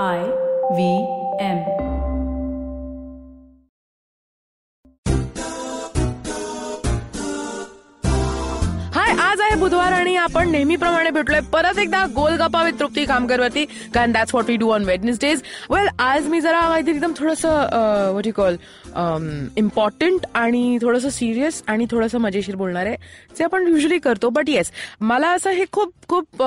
I-V-M. हाय, आज आहे बुधवार आणि आपण नेहमीप्रमाणे भेटलोय परत एकदा गोलगप्पा विथ तृप्ती कामकरवरती, कारण that's what we do on Wednesdays. Well, आज मी जरा एकदम थोडंसं व्हॉट यू कॉल इम्पॉर्टंट आणि थोडंसं सिरियस आणि थोडंसं मजेशीर बोलणार आहे, जे आपण युजली करतो. बट येस, मला असं हे खूप खूप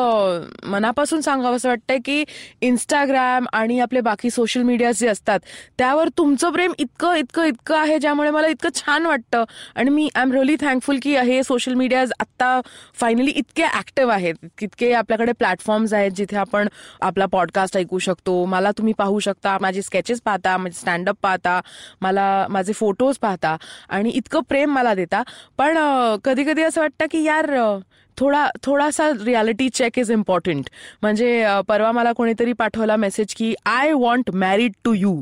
मनापासून सांगावं असं वाटतंय की इंस्टाग्राम आणि आपले बाकी सोशल मीडियाज जे असतात त्यावर तुमचं प्रेम इतकं इतकं इतकं आहे, ज्यामुळे मला इतकं छान वाटतं. आणि मी आय एम रिअली थँकफुल की हे सोशल मीडियाज आत्ता फायनली इतके ॲक्टिव्ह आहेत, इतके आपल्याकडे प्लॅटफॉर्म्स आहेत जिथे आपण आपला पॉडकास्ट ऐकू शकतो. मला तुम्ही पाहू शकता, माझे स्केचेस पाहता, माझे स्टँडअप पाहता, मला माझे फोटोज पाहता आणि इतकं प्रेम मला देता. पण कधी कधी असं वाटतं की यार थोडासा रियालिटी चेक इज इम्पॉर्टंट. म्हणजे परवा मला कोणीतरी पाठवला मेसेज की I want married to you,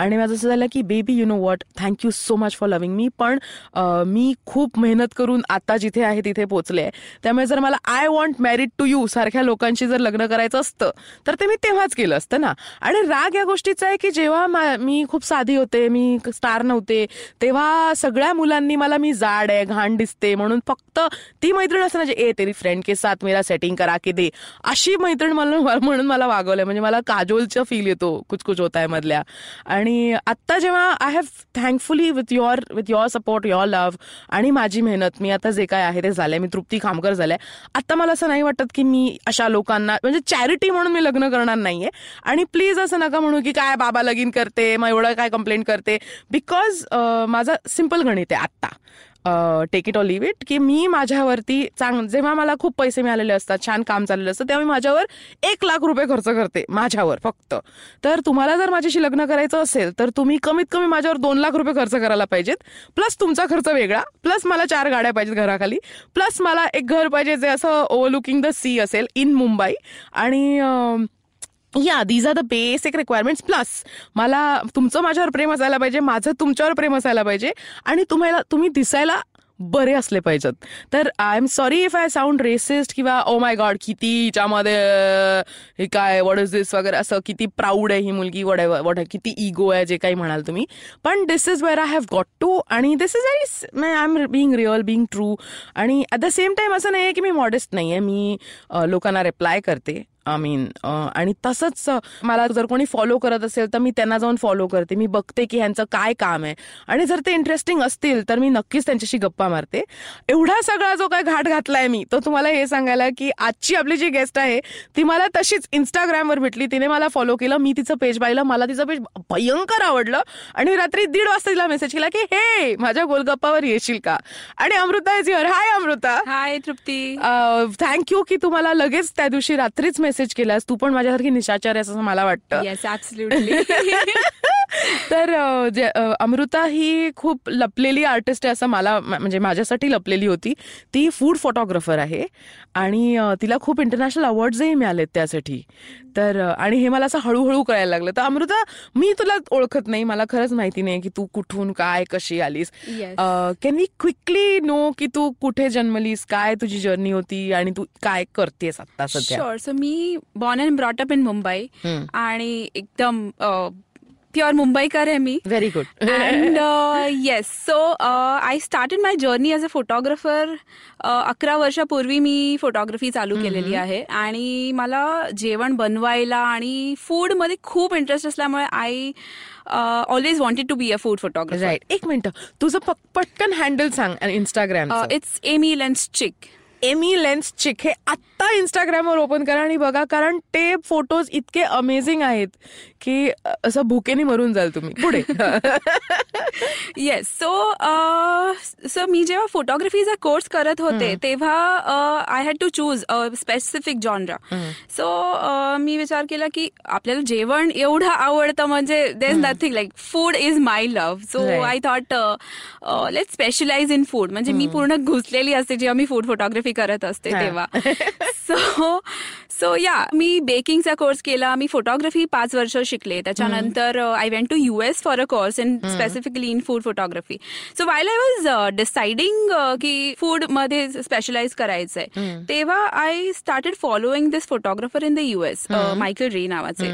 आणि माझं असं झालं की baby you know what, thank you so much for loving me, पण मी खूप मेहनत करून आता जिथे आहे तिथे पोचले आहे. त्यामुळे जर मला I want married to you सारख्या लोकांशी जर लग्न करायचं असतं तर ते मी तेव्हाच केलं असतं ना. आणि राग या गोष्टीचा आहे की जेव्हा मी खूप साधी होते, मी स्टार नव्हते, तेव्हा सगळ्या मुलांनी मला मी जाड आहे, घाण दिसते म्हणून फक्त ती मैत्रीण असं ना जे ए तेरी फ्रेंड के साथ मेरा सेटिंग करा की दे, अशी मैत्रीण मला म्हणून मला वागवलं. म्हणजे मला काजोलचा फील येतो कुछ कुछ होता आहे मधल्या. आणि आत्ता जेव्हा I have thankfully with your support, your love आणि माझी मेहनत, मी आता जे काय आहे ते झालंय, मी तृप्ती खामकर झालंय. आत्ता मला असं नाही वाटत की मी अशा लोकांना म्हणजे चॅरिटी म्हणून मी लग्न करणार नाहीये. आणि प्लीज असं नका म्हणू की काय बाबा लगीन करते मग एवढं काय कंप्लेंट करते, बिकॉज माझं सिम्पल गणित आहे आत्ता, take it or leave it, की मी माझ्यावरती जेव्हा मला खूप पैसे मिळालेले असतात, छान काम चाललेलं असतं, तेव्हा मी माझ्यावर 1,00,000 रुपये खर्च करते माझ्यावर फक्त. तर तुम्हाला जर माझ्याशी लग्न करायचं असेल तर तुम्ही कमीत कमी माझ्यावर 2,00,000 रुपये खर्च करायला पाहिजेत, प्लस तुमचा खर्च वेगळा, प्लस मला 4 गाड्या पाहिजेत घराखाली, प्लस मला एक घर पाहिजे जे असं ओव्हरलुकिंग द सी असेल इन मुंबई. आणि या these are the basic requirements. Plus मला तुमचं माझ्यावर प्रेम असायला पाहिजे, माझं तुमच्यावर प्रेम असायला पाहिजे, आणि तुम्ही दिसायला बरे असले पाहिजेत. तर I am sorry if I sound racist किंवा ओ माय गॉड कितीच्यामध्ये हे काय वॉट इज दिस वगैरे, असं किती प्राऊड आहे ही मुलगी, वॉट किती इगो आहे, जे काही म्हणाल तुम्ही. पण this is where I have got to, आणि this is very I am being real, being true. आणि ॲट द सेम टाईम असं नाही आहे की मी मॉडेस्ट नाही आहे, मी लोकांना रिप्लाय करते, आय मीन. आणि तसंच मला जर कोणी फॉलो करत असेल तर मी त्यांना जाऊन फॉलो करते, मी बघते की ह्यांचं काय काम आहे, आणि जर ते इंटरेस्टिंग असतील तर मी नक्कीच त्यांच्याशी गप्पा मारते. एवढा सगळा जो काय घाट घातलाय मी, तो तुम्हाला हे सांगायला की आजची आपली जी गेस्ट आहे ती मला तशीच इंस्टाग्रामवर भेटली, तिने मला फॉलो केलं, मी तिचं पेज पाहिलं, मला तिचं पेज भयंकर आवडलं आणि रात्री 1:30 वाजता तिला मेसेज केला की हे माझ्या गोलगप्पावर येशील का, आणि Amruta is here. Hi Amruta. Hi Trupti, thank you की तुम्हाला लगेच त्या दिवशी रात्रीच मेसेज केलास. तू पण माझ्यासारखी निशाचर आहेस असं मला वाटतं. Yes, absolutely. तर अमृता ही खूप लपलेली आर्टिस्ट आहे असं मला, म्हणजे माझ्यासाठी लपलेली होती. ती फूड फोटोग्राफर आहे आणि तिला खूप इंटरनॅशनल अवॉर्ड्सही मिळालेत त्यासाठी. तर आणि हे मला असं हळूहळू कळायला लागलं. तर अमृता, मी तुला ओळखत नाही, मला खरंच माहिती नाही की तू कुठून काय कशी आलीस. कॅन वी क्विकली नो की तू कुठे जन्मलीस, काय तुझी जर्नी होती आणि तू काय करतेस आता सध्या? शुअर. सो मी born and brought up in Mumbai आणि एकदम प्युअर मुंबईकर आहे मी. Very good. And yes, so I started my journey as a photographer. 11 वर्षापूर्वी मी फोटोग्राफी चालू केलेली आहे आणि मला जेवण बनवायला आणि फूडमध्ये खूप इंटरेस्ट असल्यामुळे I always wanted to be a food photographer. Right. एक मिनटं, तुझं पटकन हँडल सांग Instagram. It's Amy lens chic. Amy lens chic हे आत्ता इंस्टाग्रामवर ओपन करा आणि बघा, कारण ते फोटोज इतके अमेझिंग आहेत की असं भुकेने मरून जाल तुम्ही. पुढे. येस, सो मी जेव्हा फोटोग्राफीचा कोर्स करत होते तेव्हा I had to choose a specific genre. So मी विचार केला की आपल्याला जेवण एवढं आवडतं, म्हणजे there is nothing like food is my love. So I thought let's specialize in food. म्हणजे मी पूर्ण घुसलेली असते जेव्हा मी फूड फोटोग्राफी करत असते तेव्हा. सो या, मी बेकिंगचा कोर्स केला, मी फोटोग्राफी 5 वर्ष शिकले. त्याच्यानंतर I went to US for a course in specifically clean food photography. So while I was deciding कि food मध्ये specialize करायचं आहे, तेव्हा I started following this photographer in the US, Michael Ray नावाचे.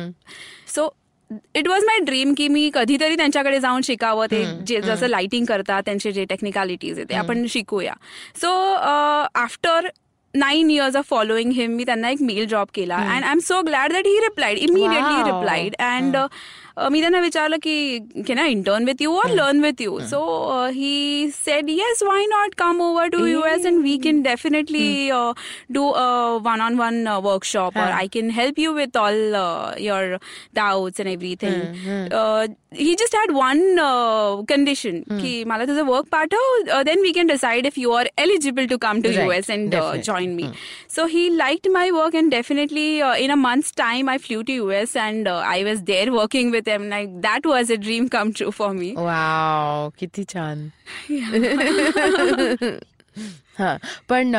So it was my dream की मी कधीतरी त्यांच्याकडे जाऊन शिकावं, ते जे जसं लाइटिंग करतात, त्यांचे जे टेक्निकॅलिटीज आहे ते आपण शिकूया. So after 9 years of following him, मी त्यांना एक मेल ड्रॉप केला and I am so glad that he replied immediately replied and मी त्यांना विचारलं की can I intern with you or learn with you. So he said yes, why not, come over to US and we can definitely do one on one workshop or I can help you with all your doubts and everything. He just had one condition की मला तुझं work पाठव, then we can decide if you are eligible to come to US and join me. So he liked my work and definitely in a month's time I flew to US and I was there working with him. Like that was a dream come true for me. Wow, किती छान. हां, पण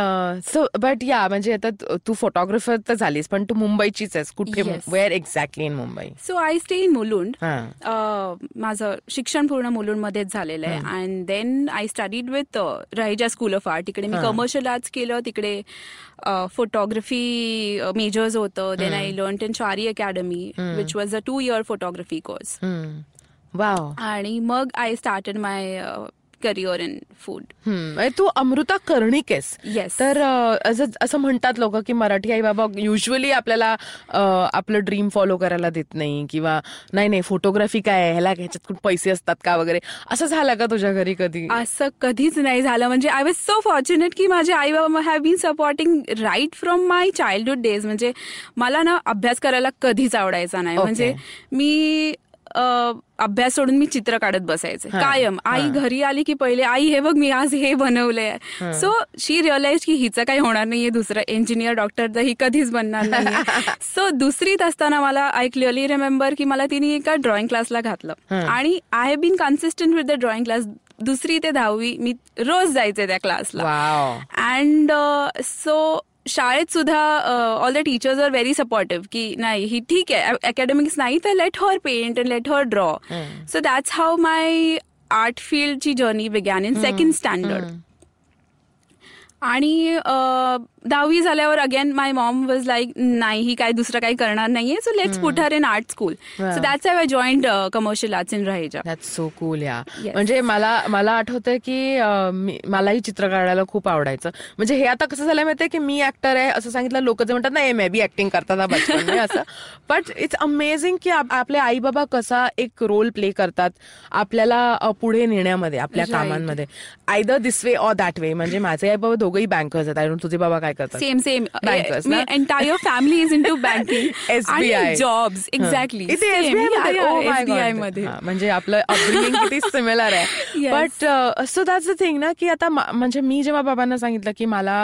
so but या म्हणजे आता तू photographer तर झालीस, पण तू मुंबईचीच आहेस. कुठे, where exactly in Mumbai? So I stay in Mulund. माझं शिक्षण पूर्ण मुलुंडमध्येच झालेलं आहे and then I studied with Raja school of art. तिकडे मी कमर्शियल आर्ट्स केलं, तिकडे फोटोग्राफी मेजर्स होतं. Then I learn in Chari academy which was a 2-year photography course. Wow. आणि मग I started my career in food. तू अमृता कर्णिक आहेस. येस. तर असं म्हणतात लोक की मराठी आई बाबा युजली आपल्याला आपलं ड्रीम फॉलो करायला देत नाही, किंवा नाही नाही फोटोग्राफी काय, ह्याला ह्याच्यात खूप पैसे असतात का वगैरे. असं झालं का तुझ्या घरी कधी? असं कधीच नाही झालं. म्हणजे आय वॉज सो फॉर्च्युनेट की माझे आई बाबा have been supporting right from my childhood days. म्हणजे मला ना अभ्यास करायला कधीच आवडायचा नाही. म्हणजे मी अभ्यास सोडून मी चित्र काढत बसायचे कायम. आई घरी आली की पहिले, आई हे बघ मी आज हे बनवलंय. सो शी रिअलाइज की हिचं काही होणार नाहीये, दुसरं इंजिनियर डॉक्टर तर ही कधीच बनणार नाही. सो दुसरीत असताना मला आय क्लिअरली रिमेंबर की मला तिने एका ड्रॉइंग क्लासला घातलं आणि I have been consistent with the drawing class. 2री ते 10वी मी रोज जायचे त्या क्लासला. अँड सो शाळेत सुद्धा all the teachers are very supportive की नाही ही ठीक आहे, अकॅडमिक्स नाही तर let her paint and let her draw. So that's how my art फील्डची journey began in 2nd standard. आणि 10वी झाल्यावर again my mom was like नाही ही काय दुसरं काही करणार नाहीये, so let's put her in art school. So that's how I joined commercial arts in Raheja. That's so cool. या म्हणजे मला आठवतंय की मलाही चित्र काढायला खूप आवडायचं. म्हणजे हे आता कसं झालं माहितीये की मी ऍक्टर आहे असं सांगितलं, लोक जे म्हणतात ना ए मे बी ऍक्टिंग करतात असं, बट इट्स अमेझिंग की आपले आई बाबा कसा एक रोल प्ले करतात आपल्याला पुढे नेण्यामध्ये, आपल्या कामांमध्ये, either this way or that way. म्हणजे माझे आई बाबा दोघंही बँकर्स आहेत. आय डोंट, तुझे बाबा काय करतात? Same same bankers. My entire family is into banking, SBI jobs. Exactly SBI मध्ये. म्हणजे आपलं अपब्रिंगिंग किती सिमिलर आहे. But so that's the thing ना, की आता म्हणजे मी जेव्हा बाबांना सांगितलं की मला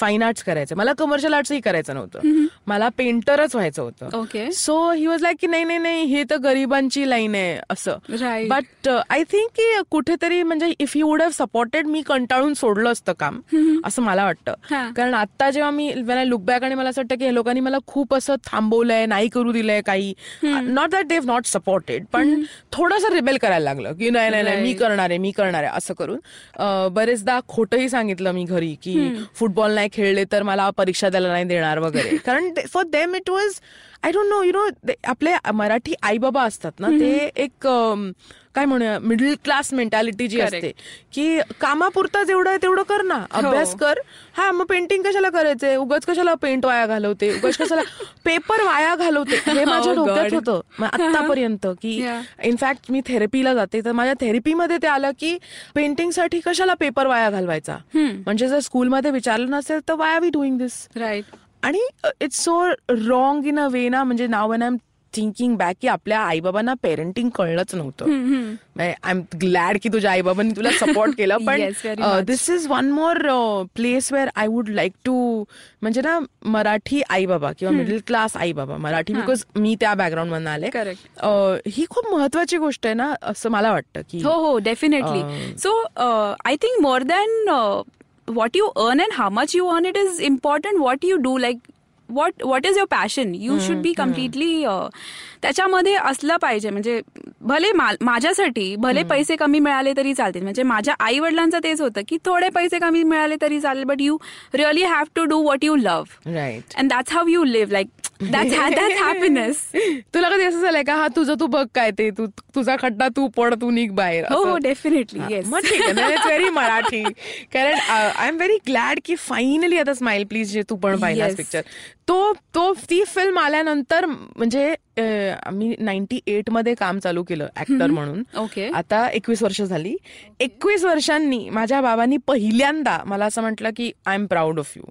फाईन आर्ट्स करायचं, मला कमर्शियल आर्ट्सही करायचं नव्हतं, मला पेंटरच व्हायचं होतं. Okay. So he was like की नाही नाही नाही, हे तर गरिबांची लाईन आहे असं. बट आय थिंक की कुठेतरी म्हणजे if you would have supported, मी कंटाळून सोडलं असतं काम असं मला वाटतं. कारण आता जेव्हा मी लुक बॅक आणि मला असं वाटतं की हे लोकांनी मला खूप असं थांबवलंय, नाही करू दिलंय काही. Not that Dev not supported, पण थोडंसं रिबेल करायला लागलं की नाही नाही नाही, मी करणार आहे असं करून. बरेचदा खोटंही सांगितलं मी घरी की फुटबॉल नाही खेळले तर मला परीक्षा द्यायला नाही देणार वगैरे. कारण for them it was I don't know, you know, आपले मराठी आई बाबा असतात ना, ते एक काय म्हणूया मिडल क्लास मेंटॅलिटी जी असते की कामापुरता जेवढं आहे तेवढं कर ना, अभ्यास कर. हा, मग पेंटिंग कशाला करायचंय, उगाच कशाला पेंट वाया घालवते, उगाच कशाला पेपर वाया घालवते. हे माझ्या डोक्यात होतं आतापर्यंत. की इनफॅक्ट मी थेरपीला जाते तर माझ्या थेरपीमध्ये ते आलं की पेंटिंगसाठी कशाला पेपर वाया घालवायचा. म्हणजे जर स्कूलमध्ये विचारलं नसेल तर why are we doing this, right? आणि it's so wrong in a way ना. म्हणजे नाव and I am thinking back की आपल्या आईबाबांना पेरेंटिंग कळलंच नव्हतं. आय एम ग्लॅड की तुझ्या आईबाबांनी तुला सपोर्ट केलं. पण this is one more place where I would like to, म्हणजे ना मराठी आईबाबा किंवा मिडल क्लास आईबाबा, मराठी बिकॉज मी त्या बॅकग्राऊंड मधून आले. ही खूप महत्वाची गोष्ट आहे ना असं मला वाटतं. की हो हो, definitely. So I think more than what you earn and how much you earn, it is important what you do. Like what is your passion? You should be completely त्याच्यामध्ये असलं पाहिजे. म्हणजे भले माझ्यासाठी भले पैसे कमी मिळाले तरी चालतील. म्हणजे माझ्या आई वडिलांचं तेच होतं की थोडे पैसे कमी मिळाले तरी चालेल, but you really have to do what you love, right? And that's how you live, like that's happiness. तुला कधी असं झालंय का, हा तुझं तू बघ काय ते, तू तुझा खड्डा तू पड, तू निघ बाहेर? हो, definitely, yes. It's very Marathi. कारण आय एम व्हेरी ग्लॅड की फायनली आता स्माइल प्लीज जे तू पण पाहिलास पिक्चर, तो ती फिल्म आल्यानंतर म्हणजे आम्ही 98 मध्ये काम चालू केलं ऍक्टर म्हणून. ओके. आता 21 वर्ष झाली. 21 वर्षांनी माझ्या बाबांनी पहिल्यांदा मला असं म्हटलं की I am proud of you,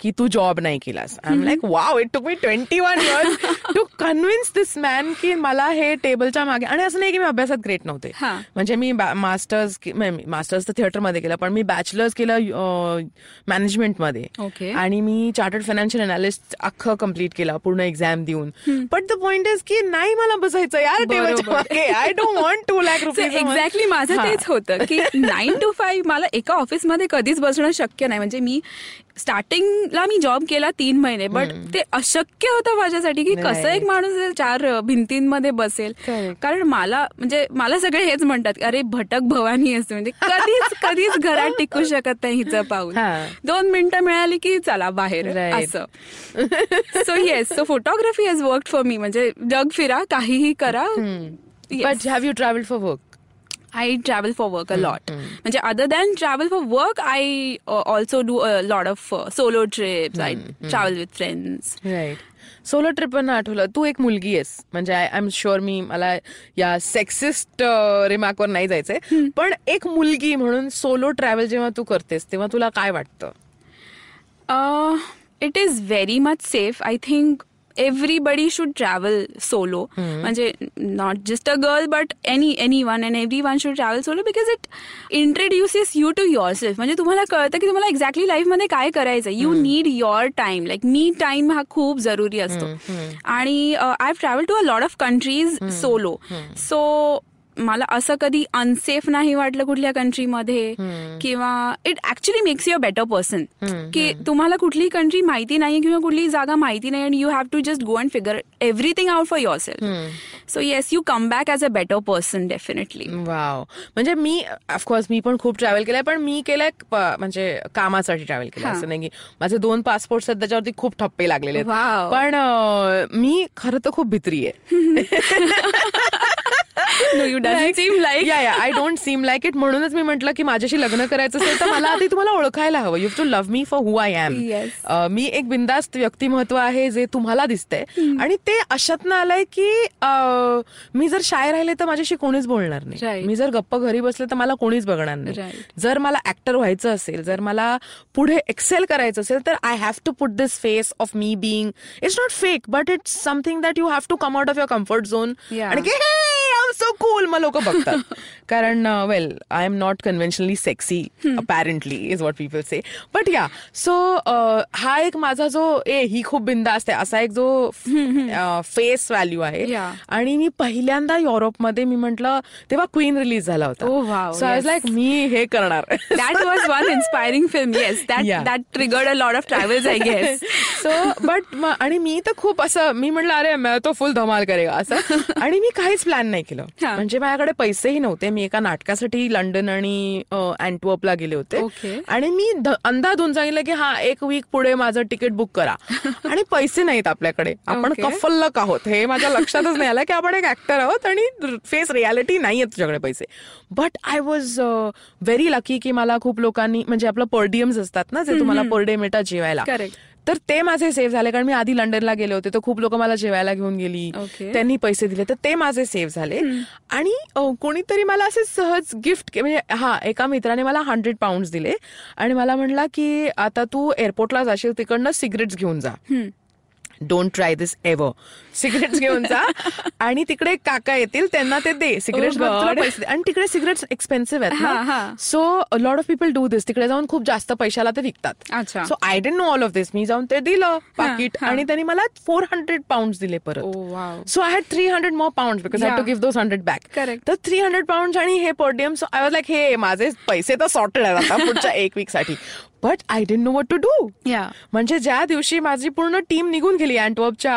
की तू जॉब नाही केलास. I am like wow, it took me 21 years to convince this man की मला हे टेबलच्या मागे. आणि असं नाही की मी अभ्यासात ग्रेट नव्हते, म्हणजे मी मास्टर्स तर थिएटरमध्ये केलं, पण मी बॅचलर्स केलं मॅनेजमेंटमध्ये आणि मी चार्टर्ड फायनान्शियल अनालिस्ट अख्खं कम्प्लीट केलं पूर्ण एक्झाम देऊन. बट द पॉइंट इज की नाही मला बसायचं यार टेबलच्या मागे. I don't want 2 lakh rupees. Exactly माझं तेच होतं की 9 to 5 मला एका ऑफिसमध्ये कधीच बसणं शक्य नाही. म्हणजे मी स्टार्टिंगला मी जॉब केला 3 महिने, बट ते अशक्य होतं माझ्यासाठी की कसं एक माणूस 4 भिंतींमध्ये बसेल. कारण मला म्हणजे मला सगळे हेच म्हणतात, अरे भटक भवानी असते, म्हणजे कधीच घरात टिकू शकत नाही हिचं पाऊल. 2 मिनिटं मिळाली की चला बाहेर, असं. So yes, so photography has work for me. म्हणजे जग फिरा, काहीही करा. But have you travelled for work? I travel for work a lot. Means other than travel for work, I also do a lot of solo trips. I travel with friends. Right. Solo trip पण आठवलं, तू एक मुलगी आहेस, म्हणजे I am sure मी मला या sexist रिमार्कवर नाही जायचंय, पण एक मुलगी म्हणून सोलो ट्रॅव्हल जेव्हा तू करतेस तेव्हा तुला काय वाटतं? It is very much safe. I think everybody should travel solo. Manje not just a girl, but anyone and everyone should travel solo because it introduces you to yourself. Manje tumhala kalta ki tumhala exactly life मध्ये काय करायचं. You need your time, like me time हा खूप जरुरी असतो. आणि I've traveled to a lot of countries solo. So मला असं कधी अनसेफ नाही वाटलं कुठल्या कंट्रीमध्ये, किंवा it actually makes you a better person की तुम्हाला कुठलीही कंट्री माहिती नाही किंवा कुठलीही जागा माहिती नाही, and you have to just go and figure everything out for yourself. So yes, you come back as a better person, definitely. Wow. म्हणजे मी ऑफकोर्स मी पण खूप ट्रॅव्हल केलंय, पण मी केलंय म्हणजे कामासाठी ट्रॅव्हल केलं. असं नाही की माझे 2 पासपोर्ट आहेत त्याच्यावरती खूप ठप्पे लागलेले, पण मी खरं तर खूप भित्री आहे. No, you doesn't seem like. Yeah, I don't seem like it. म्हणूनच मी म्हटलं की माझ्याशी लग्न करायचं असेल तर मला आधी तुम्हाला ओळखायला हवं. You have to love me for who I am. मी एक बिंदास्त व्यक्तिमत्व आहे जे तुम्हाला दिसतंय, आणि ते अशातनं आलंय की मी जर शायर राहिले तर माझ्याशी कोणीच बोलणार नाही, मी जर गप्प घरी बसले तर मला कोणीच बघणार नाही. जर मला ऍक्टर व्हायचं असेल, जर मला पुढे एक्सेल करायचं असेल, तर I have to put this face of me being. It's not fake, but it's something that you have to come out of your comfort zone. So cool मग लोक बघतात, कारण well I am not conventionally sexy apparently is what people say. But yeah, so हा एक माझा जो ही खूप बिंदास्त आहे असा एक जो फेस व्हॅल्यू आहे. आणि मी पहिल्यांदा युरोपमध्ये मी म्हटलं तेव्हा क्वीन रिलीज झाला होता, सो आय वाज लाईक मी हे करणार. That was one inspiring film. Yes, that triggered a lot of travels I guess. So but आणि मी तर खूप असं मी म्हटलं अरे मी तो फुल धमाल करेगा असं, आणि मी काहीच प्लॅन नाही केलं. म्हणजे माझ्याकडे पैसेही नव्हते. मी एका नाटकासाठी लंडन आणि अँटवर्पला गेले होते, आणि मी अंदाधून सांगितलं की हा 1 वीक पुढे माझं तिकीट बुक करा, आणि पैसे नाहीत आपल्याकडे, आपण कफलक आहोत. हे माझ्या लक्षातच नाही आलं की आपण एक ऍक्टर आहोत आणि फेस रियालिटी नाहीये तुझ्याकडे पैसे. But I was very lucky की मला खूप लोकांनी म्हणजे आपलं पर्डियम्स असतात ना जे तुम्हाला पर डे मिळतात जेवायला, तर ते माझे सेव्ह झाले. कारण मी आधी लंडनला गेले होते तर खूप लोक मला जेवायला घेऊन गेली, त्यांनी पैसे दिले, तर ते माझे सेव्ह झाले. आणि कोणीतरी मला असे सहज गिफ्ट म्हणजे एका मित्राने मला 100 पाऊंड दिले आणि मला म्हटला की आता तू एअरपोर्टला जाशील तिकडनं सिगरेट्स घेऊन जा, don't try this ever, cigarettes घेऊन जा आणि तिकडे काका येतील त्यांना ते दे सिगरेट्स, पैसे दे. आणि तिकडे सिगरेट्स एक्सपेन्सिव्ह आहेत, so lot of people do this, तिकडे जाऊन खूप जास्त पैशाला ते विकतात. So I don't know all of this. मी जाऊन ते दिलं पाकिट आणि त्यांनी मला 400 पाऊंड दिले परत. So I had 300 more pounds because I had to give those 100 back. तर 300 pounds आणि हे podium. So I was like हे माझे पैसे तर सॉर्टेड आहेत आता पुढच्या 1 वीकसाठी. But I didn't know what to do. म्हणजे ज्या दिवशी माझी पूर्ण टीम निघून गेली अँटवर्पच्या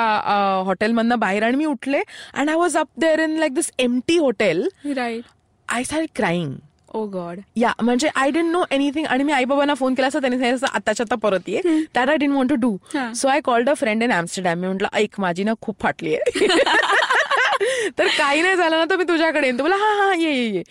हॉटेलमधनं बाहेर आणि मी उठले and I was up there in like this empty hotel. Right. I start crying. Oh god. Yeah म्हणजे आय डिडंट नो एनिथिंग. आणि मी आई बाबांना फोन केला असता त्यांनी सांगितलं आताच्या आता परत ये. That I didn't want to do. So I called a friend in Amsterdam. मी म्हटलं ऐक माझी ना खूप फाटली आहे तर काही नाही झालं ना तर मी तुझ्याकडे येईन. बोला हां हां ये ये.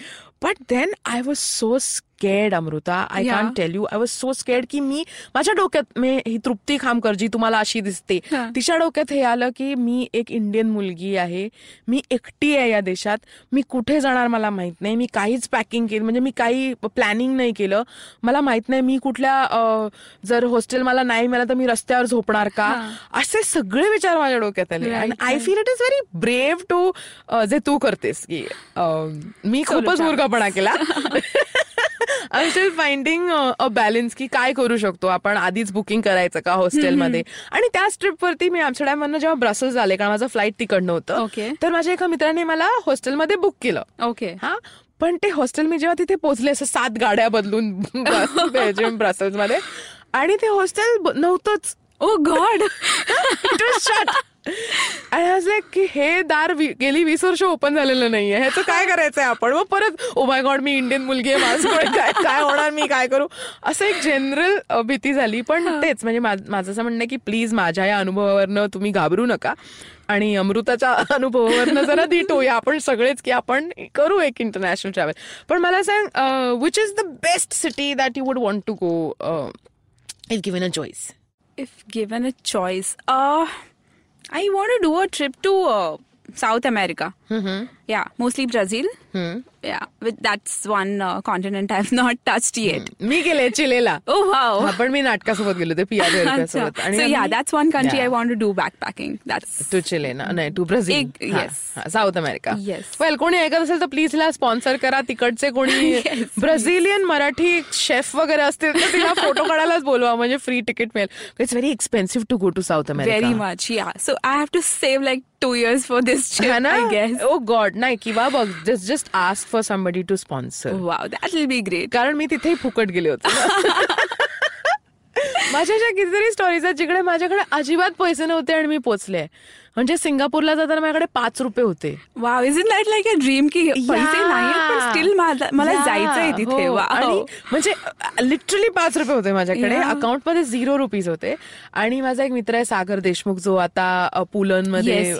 But then I was so scared Amruta. I can't tell you. I was so scared की मी माझ्या डोक्यात मी ही तृप्ती खामकरजी तुम्हाला अशी दिसते तिच्या डोक्यात हे आलं की मी एक इंडियन मुलगी आहे, मी एकटी आहे या देशात, मी कुठे जाणार मला माहीत नाही, मी काहीच पॅकिंग केली म्हणजे मी काही प्लॅनिंग नाही केलं, मला माहीत नाही मी कुठल्या जर हॉस्टेल मला नाही मिळालं तर मी रस्त्यावर झोपणार का, असे सगळे विचार माझ्या डोक्यात आले. And I feel it is very brave to जे तू करतेस की मी खूपच मूर्खपणा केला. I am still finding a balance की काय करू शकतो आपण. आधीच बुकिंग करायचं का हॉस्टेलमध्ये. आणि त्याच ट्रिपवरती मी आमच्याकडे जेव्हा ब्रसेल्स आले कारण माझं फ्लाईट तिकडनं होतं तर माझ्या एका मित्राने मला हॉस्टेलमध्ये बुक केलं. ओके. हा पण ते हॉस्टेल मी जेव्हा तिथे पोहोचले असं 7 गाड्या बदलून ब्रसेल्समध्ये आणि ते हॉस्टेल नव्हतंच. Oh god. It was shut. आणि असं आहे की हे दार गेली 20 वर्ष ओपन झालेलं नाहीये, ह्याचं काय करायचंय आपण. मग परत oh my God me Indian मुलगी आहे, माझं काय होणार, मी काय करू, असं एक जनरल भीती झाली. पण तेच म्हणजे माझं असं म्हणणं की प्लीज माझ्या या अनुभवावरनं तुम्ही घाबरू नका आणि अमृताच्या अनुभवावरनं जरा धीट होऊया आपण सगळेच की आपण करू एक इंटरनॅशनल ट्रॅव्हल. पण मला सांग which is the best city that you would want to go if given a choice. If given a choice I want to do a trip to South America. Mm-hmm. Yeah, mostly Brazil. Mm-hmm. Yeah, that's one continent I have not touched yet. Me gele Chilele. Oh wow. But me natka sobot gelo te Pia Delta sobot. So yeah, that's one country I want to do backpacking. That's to Chile na, no to Brazil. Yes. South America. Yes. Well, कोणी ऐकत असेल तर please तिला sponsor करा. तिकडचे कोणी Brazilian Marathi chef वगैरे असतील तर तिला फोटो काढायलाच बोलवा म्हणजे फ्री तिकीट मिळेल. It's very expensive to go to South America. Very much. Yeah. So I have to save like 2 years for this trip, I guess. Oh God, नाही किंवा बघ just ask for somebody to sponsor. Wow, that will be great. कारण मी तिथेही फुकट गेले होते. माझ्या ज्या कितीतरी स्टोरीज आहेत जिकडे माझ्याकडे अजिबात पैसे नव्हते आणि मी पोचले. म्हणजे सिंगापूरला जाताना माझ्याकडे ₹5 होते. Wow. Is it not like a dream की पैसे नाही पण स्टील मला जायचंय तिथे. आणि म्हणजे लिटरली ₹5 होते माझ्याकडे, अकाउंटमध्ये ₹0 होते. आणि माझा एक मित्र आहे सागर देशमुख जो आता पुलनमध्ये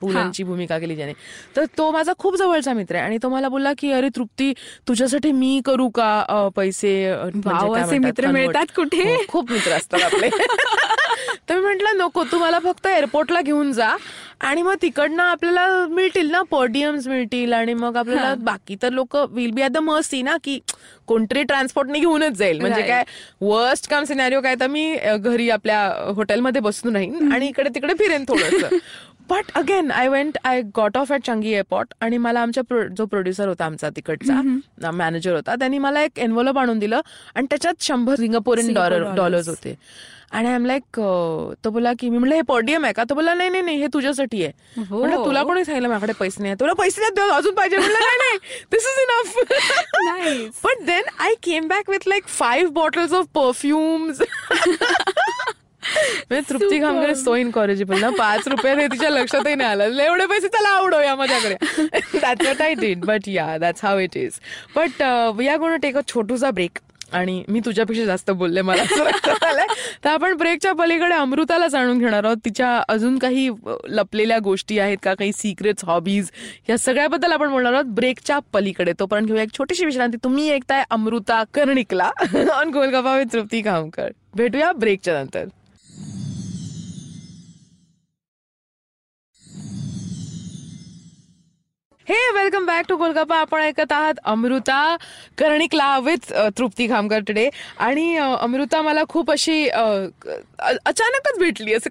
पुलनची भूमिका केली ज्याने, तर तो माझा खूप जवळचा मित्र आहे आणि तो मला बोलला की अरे तृप्ती तुझ्यासाठी मी करू का पैसे. असे मित्र मिळतात कुठे, खूप मित्र असतात आपले. तर मी म्हटलं नको, तू मला फक्त एअरपोर्टला घेऊन जा आणि मग तिकडनं आपल्याला मिळतील ना पर्डियम्स मिळतील आणि मग आपल्याला बाकी तर लोक will be at the mercy ना की कोणतरी ट्रान्सपोर्टने घेऊनच जाईल. म्हणजे काय वर्स्ट काम सिनॅरिओ काय तर मी घरी आपल्या हॉटेलमध्ये बसून राहीन आणि इकडे तिकडे फिरेन थोडंसं. But again I got off at Changi airport आणि मला आमच्या जो प्रोड्युसर होता आमचा तिकडचा मॅनेजर होता त्यांनी मला एक एनव्हलप आणून दिलं आणि त्याच्यात $100 होते. आणि आय एम लाईक, तो बोला की मी म्हटलं हे पर्डियम आहे का, तो बोला नाही नाही हे तुझ्यासाठी आहे. म्हटलं तुला कोणी सांगितलं माझ्याकडे पैसे नाही, तुला पैसे नाही अजून पाहिजे. म्हटलं नाही नाही this is enough. But then I came back with like 5 bottles of perfumes. Trupti Khamkar so incorrigible ना, ₹5 तिच्या लक्षातही नाही आलं, एवढे पैसे त्याला आवडो या माझ्याकडे. That's what I did. But yeah that's how it is. But we are gonna take a छोटूसा ब्रेक आणि मी तुझ्यापेक्षा जास्त बोलले मला आलंय, तर आपण ब्रेकच्या पलीकडे अमृताला जाणून घेणार आहोत. तिच्या अजून काही लपलेल्या गोष्टी आहेत का, काही सिक्रेट्स, हॉबीज, या सगळ्याबद्दल आपण बोलणार आहोत ब्रेकच्या पलीकडे. तोपर्यंत घेऊया एक छोटीशी विश्रांती. तुम्ही ऐकताय अमृता कर्णिकला ऑन गोलगप्पा विथ तृप्ती खामकर. भेटूया ब्रेकच्या नंतर. हे वेलकम बॅक टू गोलगप्पा. आपण ऐकत आहात अमृता कर्णिकला विथ तृप्ती खामकर टुडे. आणि अमृता मला खूप अशी अचानकच भेटली, असं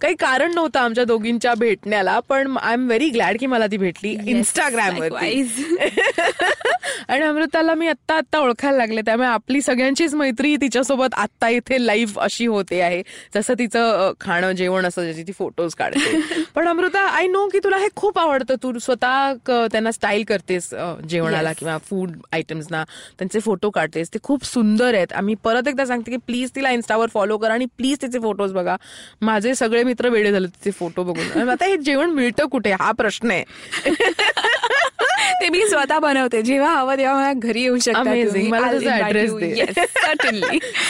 काही कारण नव्हतं आमच्या दोघींच्या भेटण्याला, पण आय एम व्हेरी ग्लॅड की मला ती भेटली इंस्टाग्रामवरती. आणि अमृताला मी आत्ता ओळखायला लागले, त्यामुळे आपली सगळ्यांचीच मैत्री तिच्यासोबत आत्ता इथे लाईव्ह अशी होते आहे, जसं तिचं खाणं जेवण असं, ज्याची ती फोटोज काढते. पण अमृता आय नो की तुला हे खूप आवडतं, तू स्वतः त्यांना त्यांना स्टाईल करतेस जेवणाला किंवा फूड आयटम्सना, त्यांचे फोटो काढतेस, ते खूप सुंदर आहेत. आम्ही परत एकदा सांगते की प्लीज तिला इन्स्टावर फॉलो करा आणि प्लीज तिचे फोटोज बघा. माझे सगळे मित्र वेडे झाले तिचे फोटो बघून. आता हे जेवण मिळतं कुठे हा प्रश्न आहे. ते मी स्वतः बनवते, जेव्हा हवं तेव्हा घरी येऊ शकते.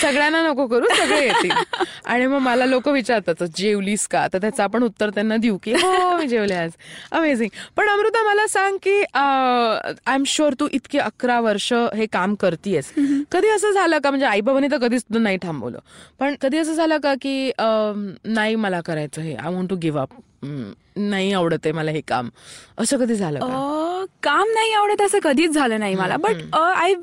सगळ्यांना नको करू, सगळे येतील. आणि मग मला लोक विचारतात जेवलीस का, तर त्याचं आपण उत्तर त्यांना देऊ की हो मी जेवले आज. अमेझिंग. पण अमृता मला सांग की आय एम शुअर तू इतकी 11 वर्ष हे काम करतेस, कधी असं झालं का, म्हणजे आई बाबांनी तर कधीच नाही थांबवलं, पण कधी असं झालं का की नाही मला करायचं हे, I want to give up, नाही आवडत आहे मला हे काम, असं कधी झालं? काम नाही आवडत असं कधीच झालं नाही मला, बट आय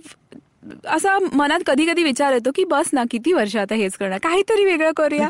असा मनात कधी कधी विचार येतो की बस ना, किती वर्ष आता हेच करणार, काहीतरी वेगळं करूया.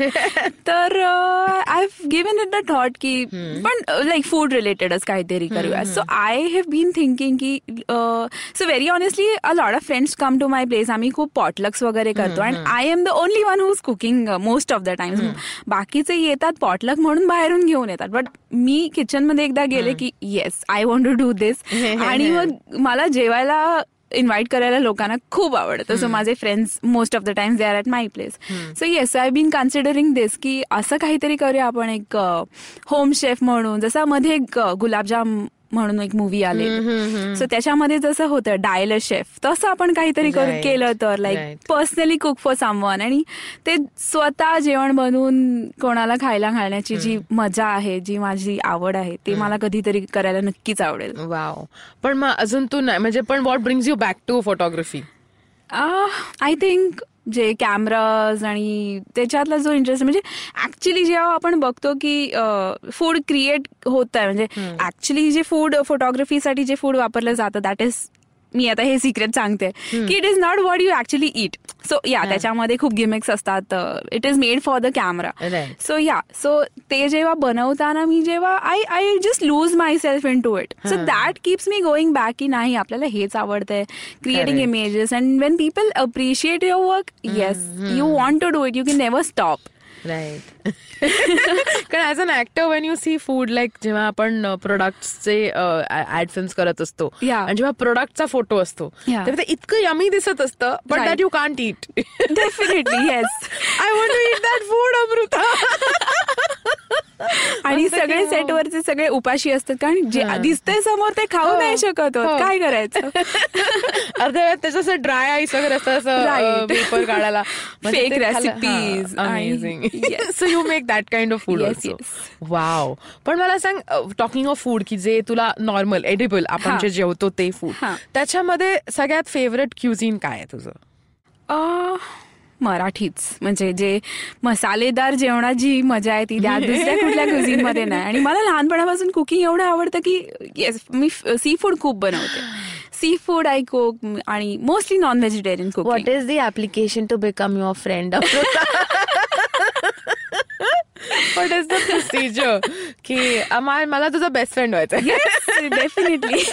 तर I have given it the thought की पण लाईक फूड रिलेटेडच काहीतरी करूया. So I have been thinking की so very honestly a lot of friends come to my place, आम्ही खूप पॉटलक्स वगैरे करतो and I am the only one whose cooking most of the times. बाकीचे येतात पॉटलक म्हणून बाहेरून घेऊन येतात, बट मी किचनमध्ये एकदा गेले की yes I want to do this. आणि मग मला जेवायला इन्व्हाइट करायला लोकांना खूप आवडतं. सो माझे friends most of the times they are at my place. So yes I been considering this की असं काहीतरी करूया आपण, एक होम शेफ म्हणून, जसं मध्ये एक गुलाबजाम म्हणून एक मूवी आले, सो त्याच्यामध्ये जसं होतं डायल अ शेफ, तसं आपण काहीतरी केलं तर like personally cook for someone, आणि ते स्वतः जेवण बनवून कोणाला खायला घालण्याची जी मजा आहे, जी माझी आवड आहे, ते मला कधीतरी करायला नक्कीच आवडेल. वाव. पण मग अजून तू नाही म्हणजे, पण what brings you back to photography? I think जे कॅमेराज आणि त्याच्यातला जो इंटरेस्ट, म्हणजे ऍक्च्युली जेव्हा आपण बघतो की फूड क्रिएट होत आहे, म्हणजे ऍक्च्युली जे फूड फोटोग्राफीसाठी जे फूड वापरलं जातं, दॅट इज, मी आता हे सिक्रेट सांगते की it is not what you actually it. So yeah त्याच्यामध्ये खूप गिमिक्स असतात, it is made for the camera. So yeah so ते जेव्हा बनवताना मी जेव्हा I just lose my self in to it, so that keeps me going back की नाही आपल्याला हेच आवडतंय, creating images. And when people appreciate your work, yes you want to do it, you can never stop. Right. कारण as an actor when you see food, like जेव्हा आपण प्रोडक्ट्सचे ad films करत असतो आणि जेव्हा प्रोडक्टचा फोटो असतो तेव्हा ते इतकं यमी दिसत असतं, but that you can't eat. Definitely yes, I want to eat that food Amrita. आणि सगळे सेटवरचे सगळे उपाशी असतात, कारण जे दिसतंय समोर ते खाऊ नाही शकत, काय करायचं. अर्ध्या वेळात त्याच्यासं ड्राय आईस वगैरे असतं, असं पेपर काढायला, fake recipes. Amazing. So you make that kind of food also. Wow. पण मला सांग, टॉकिंग ऑफ फूड, की जे तुला नॉर्मल एडिबल आपण जे जेवतो ते फूड, त्याच्यामध्ये सगळ्यात फेवरेट क्युझिन काय आहे तुझं? मराठीच, म्हणजे जे मसालेदार जेवणाची मजा आहे ती दुसऱ्या कुठल्या क्युझिनमध्ये नाही. आणि मला लहानपणापासून कुकिंग एवढं आवडतं की येस मी सी फूड खूप बनवते, सी फूड आय कुक, आणि mostly non vegetarian cook. What is the application to become your friend? What is the procedure की मला तुझा बेस्ट फ्रेंड व्हायचा? डेफिनेटली.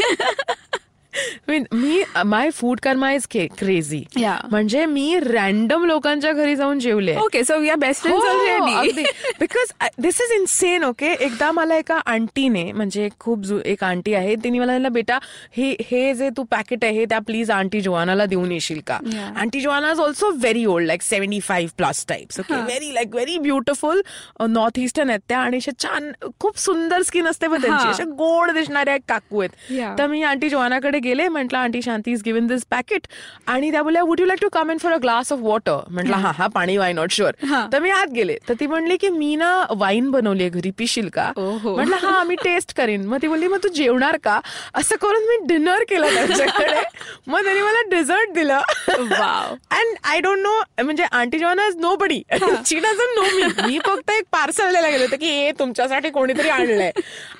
मी my food Karma is crazy, म्हणजे मी रॅन्डम लोकांच्या घरी जाऊन जेवले. Okay, so we are best friends already, because this is insane. Okay, एकदा मला एका आंटीने, म्हणजे खूप एक आंटी आहे, तिने मला म्हणलं बेटा हे जे तू पॅकेट आहे त्या प्लीज आंटी जोआनाला देऊन येशील का? Aunty Joanna is also very old, like 75+ types. Okay, very like very beautiful, north eastern आहेत त्या, आणि अशा छान खूप सुंदर स्किन असते पण त्यांची, अशा गोड दिसणाऱ्या काकू आहेत. तर मी आंटी जोआनाकडे गेले, म्हटलं aunty Shanti is given this packet, आणि त्या बोलल्या would you like to come in for a glass of water? म्हटलं हा हा पाणी, वाय नॉट शुअर. तर मी आत गेले, तर ती म्हणली की मी ना वाईन बनवली घरी, पिशील का? म्हटलं हा मी टेस्ट करीन. मग ती बोलली मग तू जेवणार का? असं करून मी डिनर केलं त्यांच्याकडे, मग त्यांनी मला डेझर्ट दिलं. Wow. And I don't know, म्हणजे aunty John is nobody, she doesn't know me. मी फक्त एक पार्सल द्यायला गेले होते की हे तुमच्यासाठी कोणीतरी आणलंय,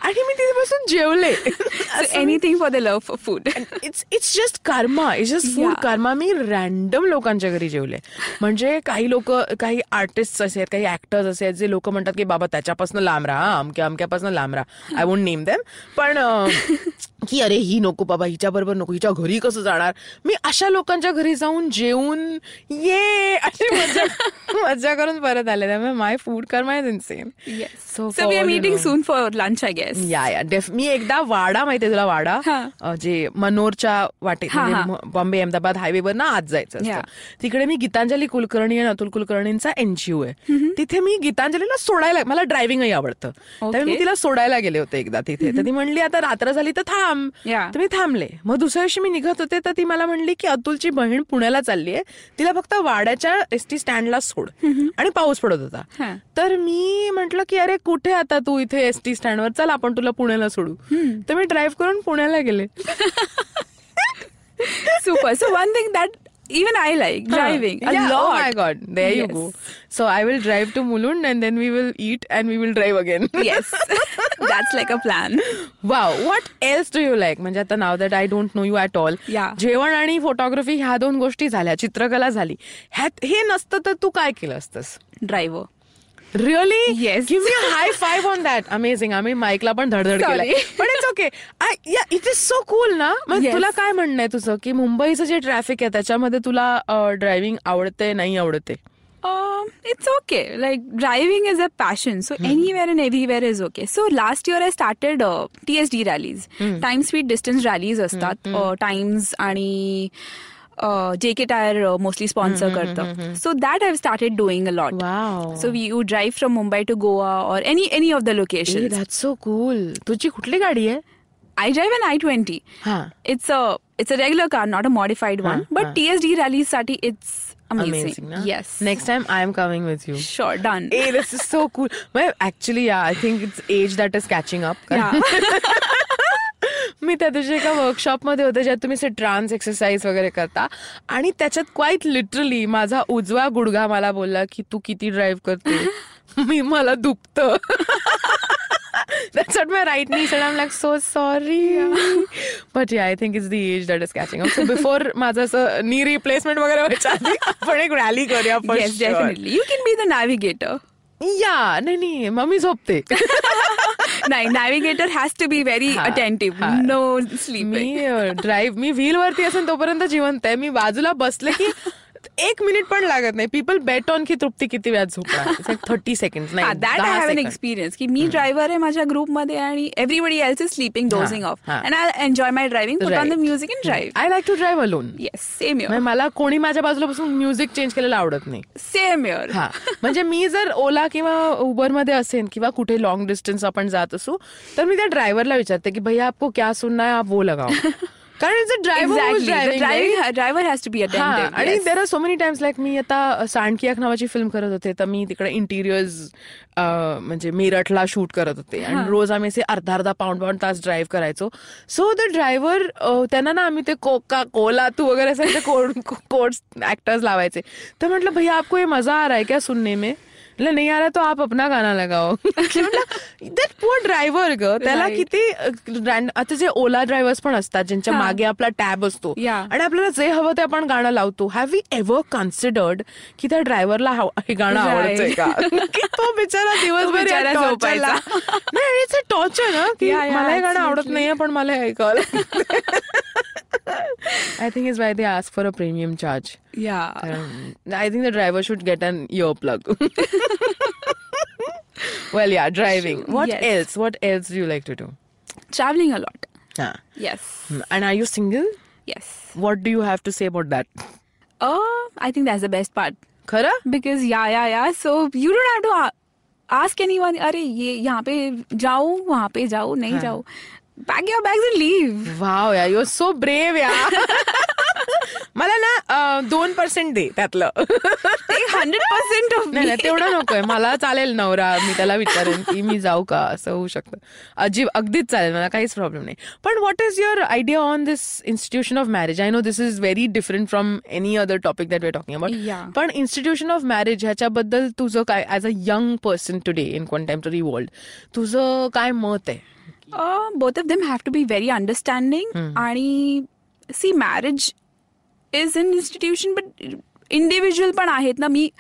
आणि मी तिथेपासून जेवले. Anything for the love of food. It's just Karma, it's just food कर्मा. मी रॅन्डम लोकांच्या घरी जेवले. म्हणजे काही लोक, काही आर्टिस्ट आहेत, काही ऍक्टर्स असे जे लोक म्हणतात की बाबा त्याच्यापासून लांब राहा, अमक्यापासून लांब राहा. I won't name them. पण की अरे ही नको बाबा, हिच्याबरोबर नको, हिच्या घरी कसं जाणार मी. अशा लोकांच्या घरी जाऊन जेवून ये अशी मज्जा करून परत आले. त्यामुळे my food Karma is insane. So we are meeting soon for lunch I guess. Yeah yeah डेफ. मी एकदा वाडा, माहिती आहे तुला वाडा, जे मनोरच्या वाटेत बॉम्बे अहमदाबाद हायवेवर ना आत जायचं असतं, तिकडे मी गीतांजली कुलकर्णी आणि अतुल कुलकर्णींचा एनजीओ आहे तिथे मी गीतांजलीला सोडायला, मला ड्रायव्हिंगही आवडतं त्यामुळे मी तिला सोडायला गेले होते एकदा तिथे. तर ती म्हणली आता रात्र झाली तर थांब. तर मी थांबले. मग दुसऱ्या दिवशी मी निघत होते तर ती मला म्हणली की अतुलची बहीण पुण्याला चालली आहे, तिला फक्त वाड्याच्या एसटी स्टँडला सोड. आणि पाऊस पडत होता. तर मी म्हटलं की अरे कुठे आता तू, इथे एसटी स्टँडवर, चल आपण तुला पुण्याला सोडू. तर मी ड्राईव्ह करून पुण्याला गेले. Super. So one thing that even I like, driving. Yeah. Oh my God. There you go. So I will drive to Mulund and then we will eat and we will drive again. Yes. That's like a plan. Wow. What else do you like? म्हणजे आता now that I don't know you at all. जेवण आणि photography ह्या दोन गोष्टी झाल्या, चित्रकला झाली. हे नसतं तर तू काय केलं असतंस? Driver. Really? Yes. Give me a high five on that. Amazing. I mean, Mike ला पण धडधड केलाय. पण it's okay. It is so cool ना. मग तुला काय म्हणणं आहे तुझं की मुंबईचं जे ट्रॅफिक आहे त्याच्यामध्ये तुला ड्रायव्हिंग आवडते नाही आवडते? It's okay. Like driving is a passion, so anywhere and everywhere is okay. So last year I started TSD rallies, time, speed, distance rallies असतात. Times आणि JK Tire mostly sponsor karta. So that I've started doing a lot. Wow. So you drive from Mumbai to Goa or any of the locations. Hey, that's so cool. तुझी कुठली गाडी आहे? I drive an I-20. Huh. It's a regular car, not a modified one. But TSD rallies sati it's amazing. Na? Yes. Next time I am coming with you. Sure, done. Hey, this is so cool. Well, actually, yeah, I think it's age that is catching up. Yeah. मी त्या दिवशी एका वर्कशॉपमध्ये होते ज्यात तुम्ही असे trans exercise वगैरे करता आणि त्याच्यात क्वाईट लिटरली माझा उजवा गुडघा मला बोलला की तू किती ड्राईव्ह करते. मी मला दुखतं. That's what my right knee said. I'm like so sorry. Yeah. But yeah, I think it's the age that is catching up. So before माझा knee replacement वगैरे व्हायचं आपण एक रॅली करूया. Yes, definitely. You can be the navigator. Yeah, नाही mummy झोपते. नाही, navigator has to be very attentive, no sleep. मी ड्राईव्ह, मी व्हील वरती असेल तोपर्यंत जिवंत आहे. मी बाजूला बसले की एक मिनिट पण लागत नाही. पीपल बेट ऑन की तृप्ती किती वेळात झोपणार. 30 second. That I have an experience की मी ड्रायव्हर आहे माझ्या ग्रुपमध्ये आणि everybody else is sleeping, dozing off and I enjoy my driving, put on the music and drive. I like to drive alone. Yes, same here. मला कोणी माझ्या बाजूला बसून म्युझिक चेंज केलेलं आवडत नाही. Same here. म्हणजे मी जर ओला किंवा उबरमध्ये असेन किंवा कुठे लॉंग डिस्टन्स आपण जात असू तर मी त्या ड्रायव्हरला विचारते की भैया आपको क्या सुनना है, आप वो लगाओ. कारण it's a driver. Driver has to be attentive. आणि there are so many times, like मी आता सांडकी एक नावाची फिल्म करत होते तर मी तिकडे इंटिरियर्स म्हणजे मेरठला शूट करत होते आणि रोज आम्ही असे अर्धा पाऊण तास ड्राईव्ह करायचो. सो द ड्रायव्हर त्यांना ना आम्ही ते कोका कोला तू वगैरे असे कोर्स ऍक्टर्स लावायचे. तर म्हटलं भैया आपको हे मजा आ रहा है क्या सुनने में, नाही आला तो आप अपना गाणं लगाओ. दॅट पुअर ड्रायव्हर ग. त्याला किती आता जे ओला ड्रायव्हर्स पण असतात ज्यांच्या मागे आपला टॅब असतो आणि आपल्याला जे हवं ते आपण गाणं लावतो. हॅव वी एव्हर कन्सिडर्ड की त्या ड्रायव्हरला हे गाणं आवडतंय का? तो बिचारा दिवसभर. नाही, इट्स अ टॉर्चर ना की मला हे गाणं आवडत नाहीये पण मला हे ऐकावं. I think it's why they ask for a premium charge. Yeah. I think the driver should get an earplug. Well, yeah, driving. What else? What else do you like to do? Traveling a lot. Yes. And are you single? Yes. What do you have to say about that? I think that's the best part. Khara? Because yeah. So you don't have to ask anyone. अरे ये यहाँ पे जाओ, वहाँ पे जाओ, नहीं जाओ. Pack your bags and leave. Wow, yeah, you're so brave, yeah. मला ना 2% दे त्यातलं. 100% ऑफ. नाही तेवढं नकोय मला. चालेल नवरा, मी त्याला विचारेन की मी जाऊ का, असं होऊ शकतं. अजीब, अगदीच चालेल, मला काहीच प्रॉब्लेम नाही. पण what is your idea on this institution of marriage? I know this is very different from any other topic that we are talking about. पण इन्स्टिट्यूशन ऑफ मॅरेज ह्याच्याबद्दल तुझं काय, as a young person today in contemporary world, तुझं काय मत आहे? Both of them have to be very understanding. And see marriage is in institution but individual पण आहेत ना. मी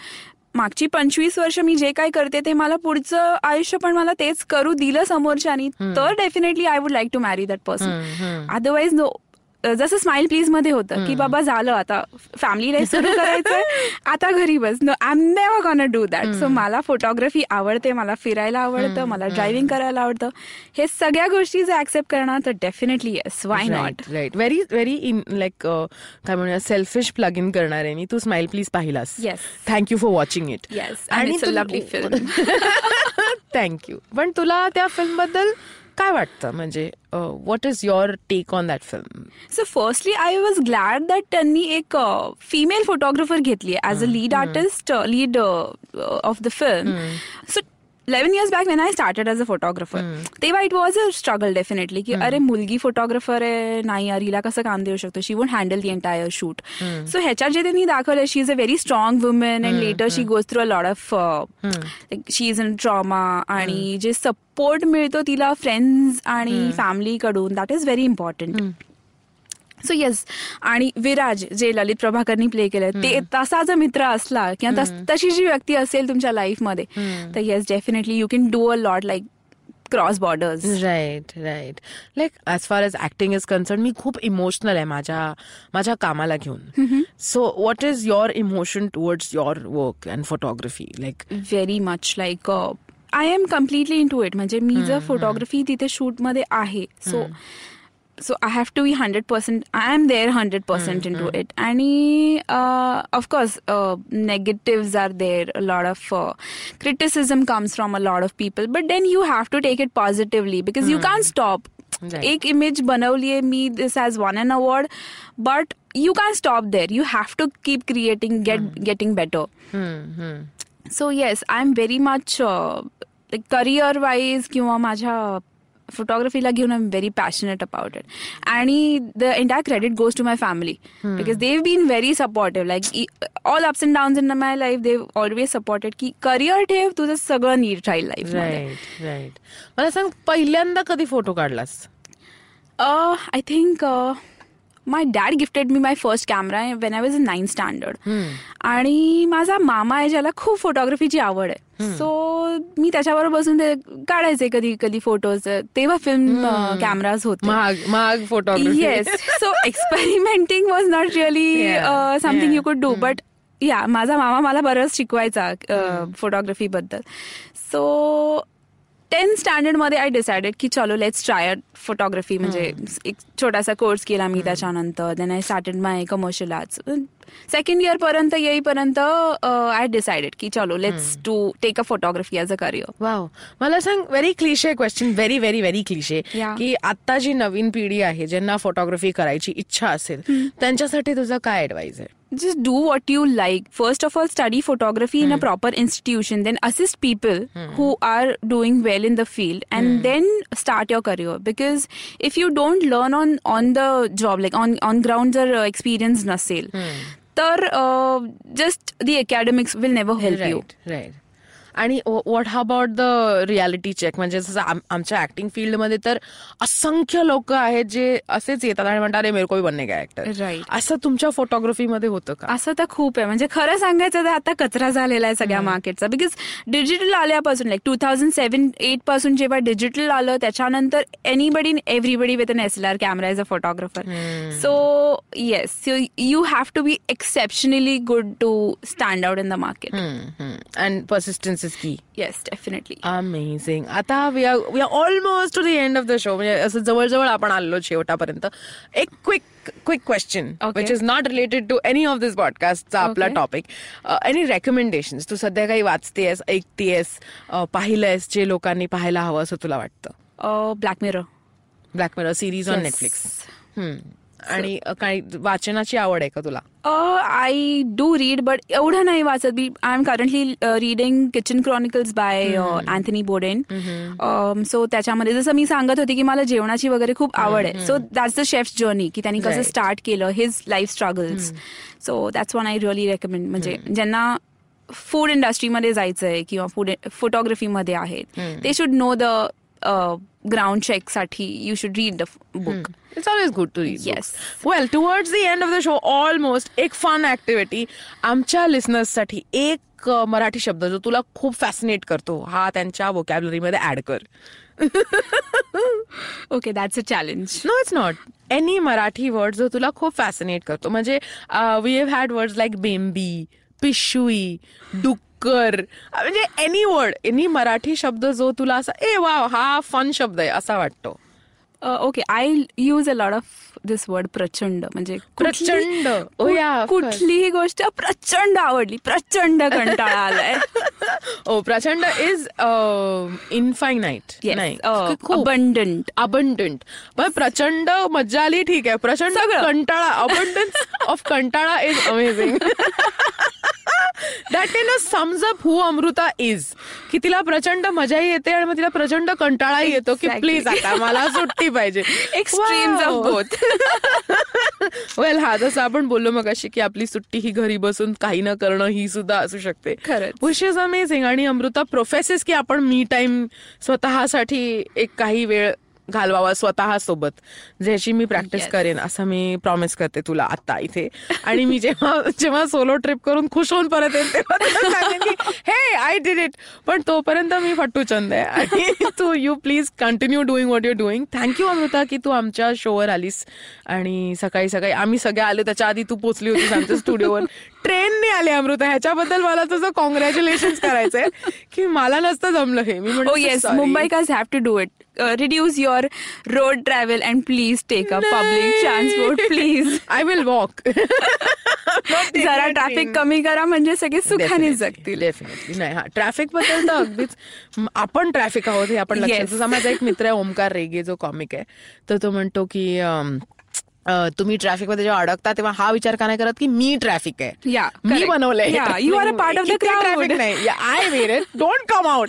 मागची 25 वर्ष मी जे काय करते ते मला पुढचं आयुष्य पण मला तेच करू दिलं समोरच्यानी तर definitely I would like to marry that person. Otherwise no. जसं स्माइल प्लीज मध्ये होतं की बाबा झालं आता फॅमिली लाईफ सुरू करायचंय आता घरी बस. No I am never gonna do that. So मला फोटोग्राफी आवडते, मला फिरायला आवडतं, मला ड्रायव्हिंग करायला आवडतं. हे सगळ्या गोष्टी जर ऍक्सेप्ट करणार तर definitely yes, why not. Right. Very very like काय म्हणूया सेल्फिश प्लग इन करणार आहे मी. तू स्माइल प्लीज पाहिलास. Yes. Thank you for watching it. Yes. आणि it's a lovely film. Thank you. पण तुला त्या फिल्मबद्दल काय वाटतं, म्हणजे what is your take on that film? So firstly I was glad that त्यांनी एक फिमेल फोटोग्राफर घेतली आहे as a lead artist, lead of the film. So 11 years back when I started as a photographer, तेव्हा it was a struggle definitely की अरे मुलगी photographer आहे नाही यार हिला कसं काम देऊ शकतो, she won't handle the entire shoot. So ह्याच्यात जे त्यांनी दाखवलं she is a very strong woman and later she goes through a lot of like she is in trauma आणि जे सपोर्ट मिळतो तिला फ्रेंड्स आणि फॅमिलीकडून that is very important. So yes. आणि विराज जे ललित प्रभाकरनी प्ले केलं ते तसा जर मित्र असला किंवा तशी जी व्यक्ती असेल तुमच्या लाईफमध्ये तर yes definitely you can do a lot like cross borders. Right right. Like as far as acting is concern मी खूप इमोशनल आहे माझ्या कामाला घेऊन. So what is your emotion towards your work and photography? Like very much like I am completely in to it. म्हणजे मी जर photography तिथे शूटमध्ये आहे so I have to be 100%, I am there 100% into it. And of course negatives are there, a lot of criticism comes from a lot of people, but then you have to take it positively because you can't stop. Right. Ek image banavli hai me, this has won an award, but you can't stop there, you have to keep creating, getting better. So yes, I am very much like career wise kiwa majha फोटोग्राफीला घेऊन I am very passionate about it. आणि the entire credit goes to my family because they have been very supportive like all ups and downs in my life they always supported की career ठेव तुझं सगळं नीट राहील life. Right right. मला सांग पहिल्यांदा कधी फोटो काढलास? I think my dad gifted me my first camera when I was in 9th standard. आणि माझा मामा आहे ज्याला खूप फोटोग्राफीची आवड आहे. सो मी त्याच्यावर बसून ते काढायचे कधी कधी फोटोज. तेव्हा फिल्म कॅमेराज होते महाग photo. Yes. So experimenting was not really something you could do but yeah माझा मामा मला बरंच शिकवायचा फोटोग्राफीबद्दल. सो 10th standard मध्ये आय डिसाइडेड की चलो लेट्स ट्राय फोटोग्राफी. म्हणजे एक छोटासा कोर्स केला मी त्याच्यानंतर. Then I started my commercial arts. 2nd year पर्यंत येईपर्यंत आय डिसाइडेड की चलो let's to take a photography as a career. Wow. मला सांग very cliche question, very very very cliche की आत्ता जी नवीन पिढी आहे ज्यांना फोटोग्राफी करायची इच्छा असेल त्यांच्यासाठी तुझा काय ॲडवाईस आहे? Just do what you like. First of all, study photography in a proper institution. Then assist people who are doing well in the field, and then start your career. Because if you don't learn on the job, like on ground, your experience nasil, then just the academics will never help you. Right. आणि what about the reality check? म्हणजे जसं आमच्या acting फील्डमध्ये तर असंख्य लोक आहेत जे असेच येतात आणि म्हणतात अरे मेरे को भी बनने का ऍक्टर. राईट. असं तुमच्या फोटोग्राफीमध्ये होतं का? असं तर खूप आहे. म्हणजे खरं सांगायचं तर आता कचरा झालेला आहे सगळ्या मार्केटचा. बिकॉज डिजिटल आल्यापासून लाईक 2007-8 पासून जेव्हा डिजिटल आलं त्याच्यानंतर anybody everybody with an SLR camera is a photographer. So yes you have to be exceptionally good to stand out in the market and persistence. Yes, definitely. Amazing. आता we are almost to the end of the show. म्हणजे असं जवळजवळ आपण आलो शेवटापर्यंत. एक quick question which is not related to any of this पॉडकास्टचा आपला टॉपिक. Any recommendations? तू सध्या काही वाचतेस, ऐकतेस, पाहिलंयस जे लोकांनी पाहायला हवं असं तुला वाटतं? Black mirror series on Netflix. आणि काही वाचनाची आवड आहे का तुला? आय डू रीड बट एवढं नाही वाचत मी. I am currently reading kitchen chronicles by Anthony Bourdain. So त्याच्यामध्ये जसं मी सांगत होते की मला जेवणाची वगैरे खूप आवड आहे. So that's the chef's journey की त्यांनी कसं स्टार्ट केलं, his life struggles. So that's one I really recommend. म्हणजे ज्यांना फूड इंडस्ट्रीमध्ये जायचं आहे किंवा फूड फोटोग्राफीमध्ये आहेत ते should know the ground check साठी you should read the book. It's always good to read books. Well, towards the end of the show almost एक fun activity आमच्या listeners साठी एक मराठी शब्द जो तुला खूप fascinate करतो हा त्यांच्या vocabulary मध्ये add कर. Okay, that's a challenge. No, it's not. Any Marathi word जो तुला खूप fascinate करतो म्हणजे we have had words like बेंबी, पिशुई, डुक कर म्हणजे एनी वर्ड एनी मराठी शब्द जो तुला असा ए वाव हा फन शब्द आहे असा वाटतो. Okay I use a lot of this word प्रचंड म्हणजे प्रचंड कुठलीही गोष्ट प्रचंड आवडली प्रचंड कंटाळा आलाय. ओ प्रचंड इज इनफायनाईट नाही अबंडंट अबंडंट पण प्रचंड मजा आली ठीक आहे प्रचंड कंटाळा अबंडन्स ऑफ कंटाळा is amazing. That kind of sums up who Amrita is. की तिला प्रचंड मजाही येते आणि मग तिला प्रचंड कंटाळाही येतो की प्लीज आता मला सुट्टी पाहिजे. Extremes of both. वेल हा जसं आपण बोललो मगाशी की आपली सुट्टी ही घरी बसून काही न करणं ही सुद्धा असू शकते. खरंच विच इज अमेझिंग. आणि अमृता प्रोफेसेस की आपण मी टाइम स्वतःसाठी एक काही वेळ घालवावा स्वतःसोबत ज्याची मी प्रॅक्टिस करेन असं मी प्रॉमिस करते तुला आता इथे. आणि मी जेव्हा जेव्हा सोलो ट्रिप करून खुश होऊन परत येईल तेव्हा हे आय डिड इट. पण तोपर्यंत मी फट्टूचंद आहे आणि तू you please continue doing what you doing. Thank you Amrita की तू आमच्या शोवर आलीस आणि सकाळी सकाळी आम्ही सगळे आलो त्याच्या आधी तू पोचली होतीस आमच्या स्टुडिओवर ट्रेनने आले. अमृता ह्याच्याबद्दल मला तुझं कॉंग्रॅच्युलेशन करायचंय की मला नसतं जमलं हे मी म्हणतो Mumbaikars have to do it. Reduce your road travel and please take up public transport. Please, I will walk. जरा ट्रॅफिक कमी करा म्हणजे सगळे सुखाने जगतील. डेफिनेटली नाही हा ट्रॅफिक बद्दल तर अगदीच आपण ट्रॅफिक आहोत हे आपण लक्षात. जसा माझा एक मित्र आहे ओंकार रेगे जो कॉमिक आहे तर तो म्हणतो की तुम्ही ट्रॅफिकमध्ये जेव्हा अडकता तेव्हा हा विचार का नाही करत की मी ट्रॅफिक आहे मी बनवलंय you are a part of the traffic नाही I made it don't come out.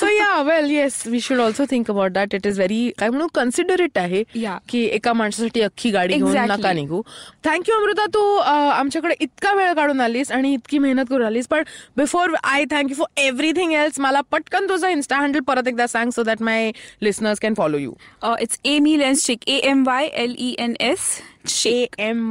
So yeah well yes we should also think about that. It is very काय म्हणू कन्सिडरेट आहे की एका माणसासाठी अख्खी गाडी घेऊन नका निघू. थँक्यू अमृता तू आमच्याकडे इतका वेळ काढून आलीस आणि इतकी मेहनत करून आलीस. पण before I thank you for everything else मला पटकन तुझा इन्स्टा हँडल परत एकदा सांग so that my listeners can follow you. It's amylenschick AMYLENS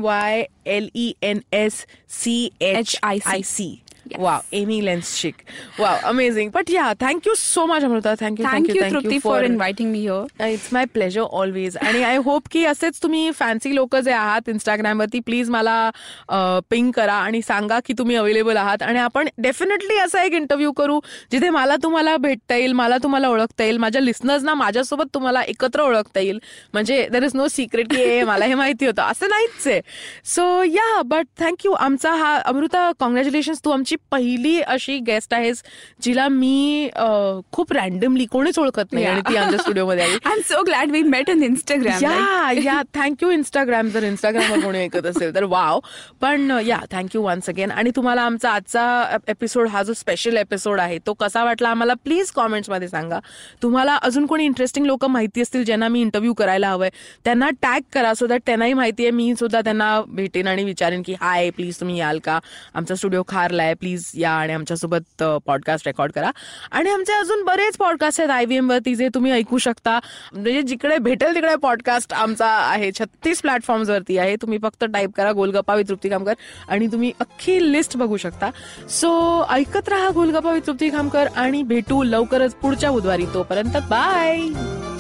AMYLENSCHIC. Wow, Amy Lenschik. Wow, amazing. But yeah, thank you so much Amrita. Thank you Trupti for inviting me here. It's my pleasure always. And I hope ki aseच तुम्ही fancy लोक जे आहात Instagram वरती please मला पिंग करा आणि सांगा की तुम्ही अवेलेबल आहात आणि आपण डेफिनेटली असा एक इंटरव्ह्यू करू जिथे मला तुम्हाला भेटता येईल मला तुम्हाला ओळखता येईल माझ्या लिस्नर्सना माझ्यासोबत तुम्हाला एकत्र ओळखता येईल. म्हणजे there is no secret key मला हे माहिती होतं असं नाहीच आहे. सो या बट थँक्यू. आमचा हा अमृता कॉंग्रॅच्युलेशन्स तू आमची पहिली अशी गेस्ट आहेस जिला मी खूप रॅन्डमली कोणीच ओळखत नाही आणि ती आमच्या स्टुडिओमध्ये आली. I am so glad we met on Instagram. Yeah yeah thank you Instagram. जर इंस्टाग्रामवर कोणी ऐकत असेल तर वाव. पण या थँक्यू वन्स अगेन. आणि तुम्हाला आमचा आजचा एपिसोड हा जो स्पेशल एपिसोड आहे तो कसा वाटला आम्हाला प्लीज कॉमेंट्समध्ये सांगा. तुम्हाला अजून कोणी इंटरेस्टिंग लोक माहिती असतील ज्यांना मी इंटरव्ह्यू करायला हवंय त्यांना टॅग करा सो दॅट त्यांनाही माहिती आहे मी सुद्धा त्यांना भेटेन आणि विचारेन की हाय प्लीज तुम्ही याल का आमचा स्टुडिओ खारलाय प्लीज या आणि आमच्यासोबत पॉडकास्ट रेकॉर्ड करा. आणि आमचे अजून बरेच पॉडकास्ट आहेत IVM वरती जे तुम्ही ऐकू शकता म्हणजे जिकडे भेटेल तिकडे पॉडकास्ट आमचा आहे 36 प्लॅटफॉर्म्स वरती आहे. तुम्ही फक्त टाईप करा गोलगप्पा विथ तृप्ती खामकर आणि तुम्ही अख्खी लिस्ट बघू शकता. सो ऐकत राहा गोलगप्पा विथ तृप्ती खामकर आणि भेटू लवकरच पुढच्या बुधवारी. तोपर्यंत बाय.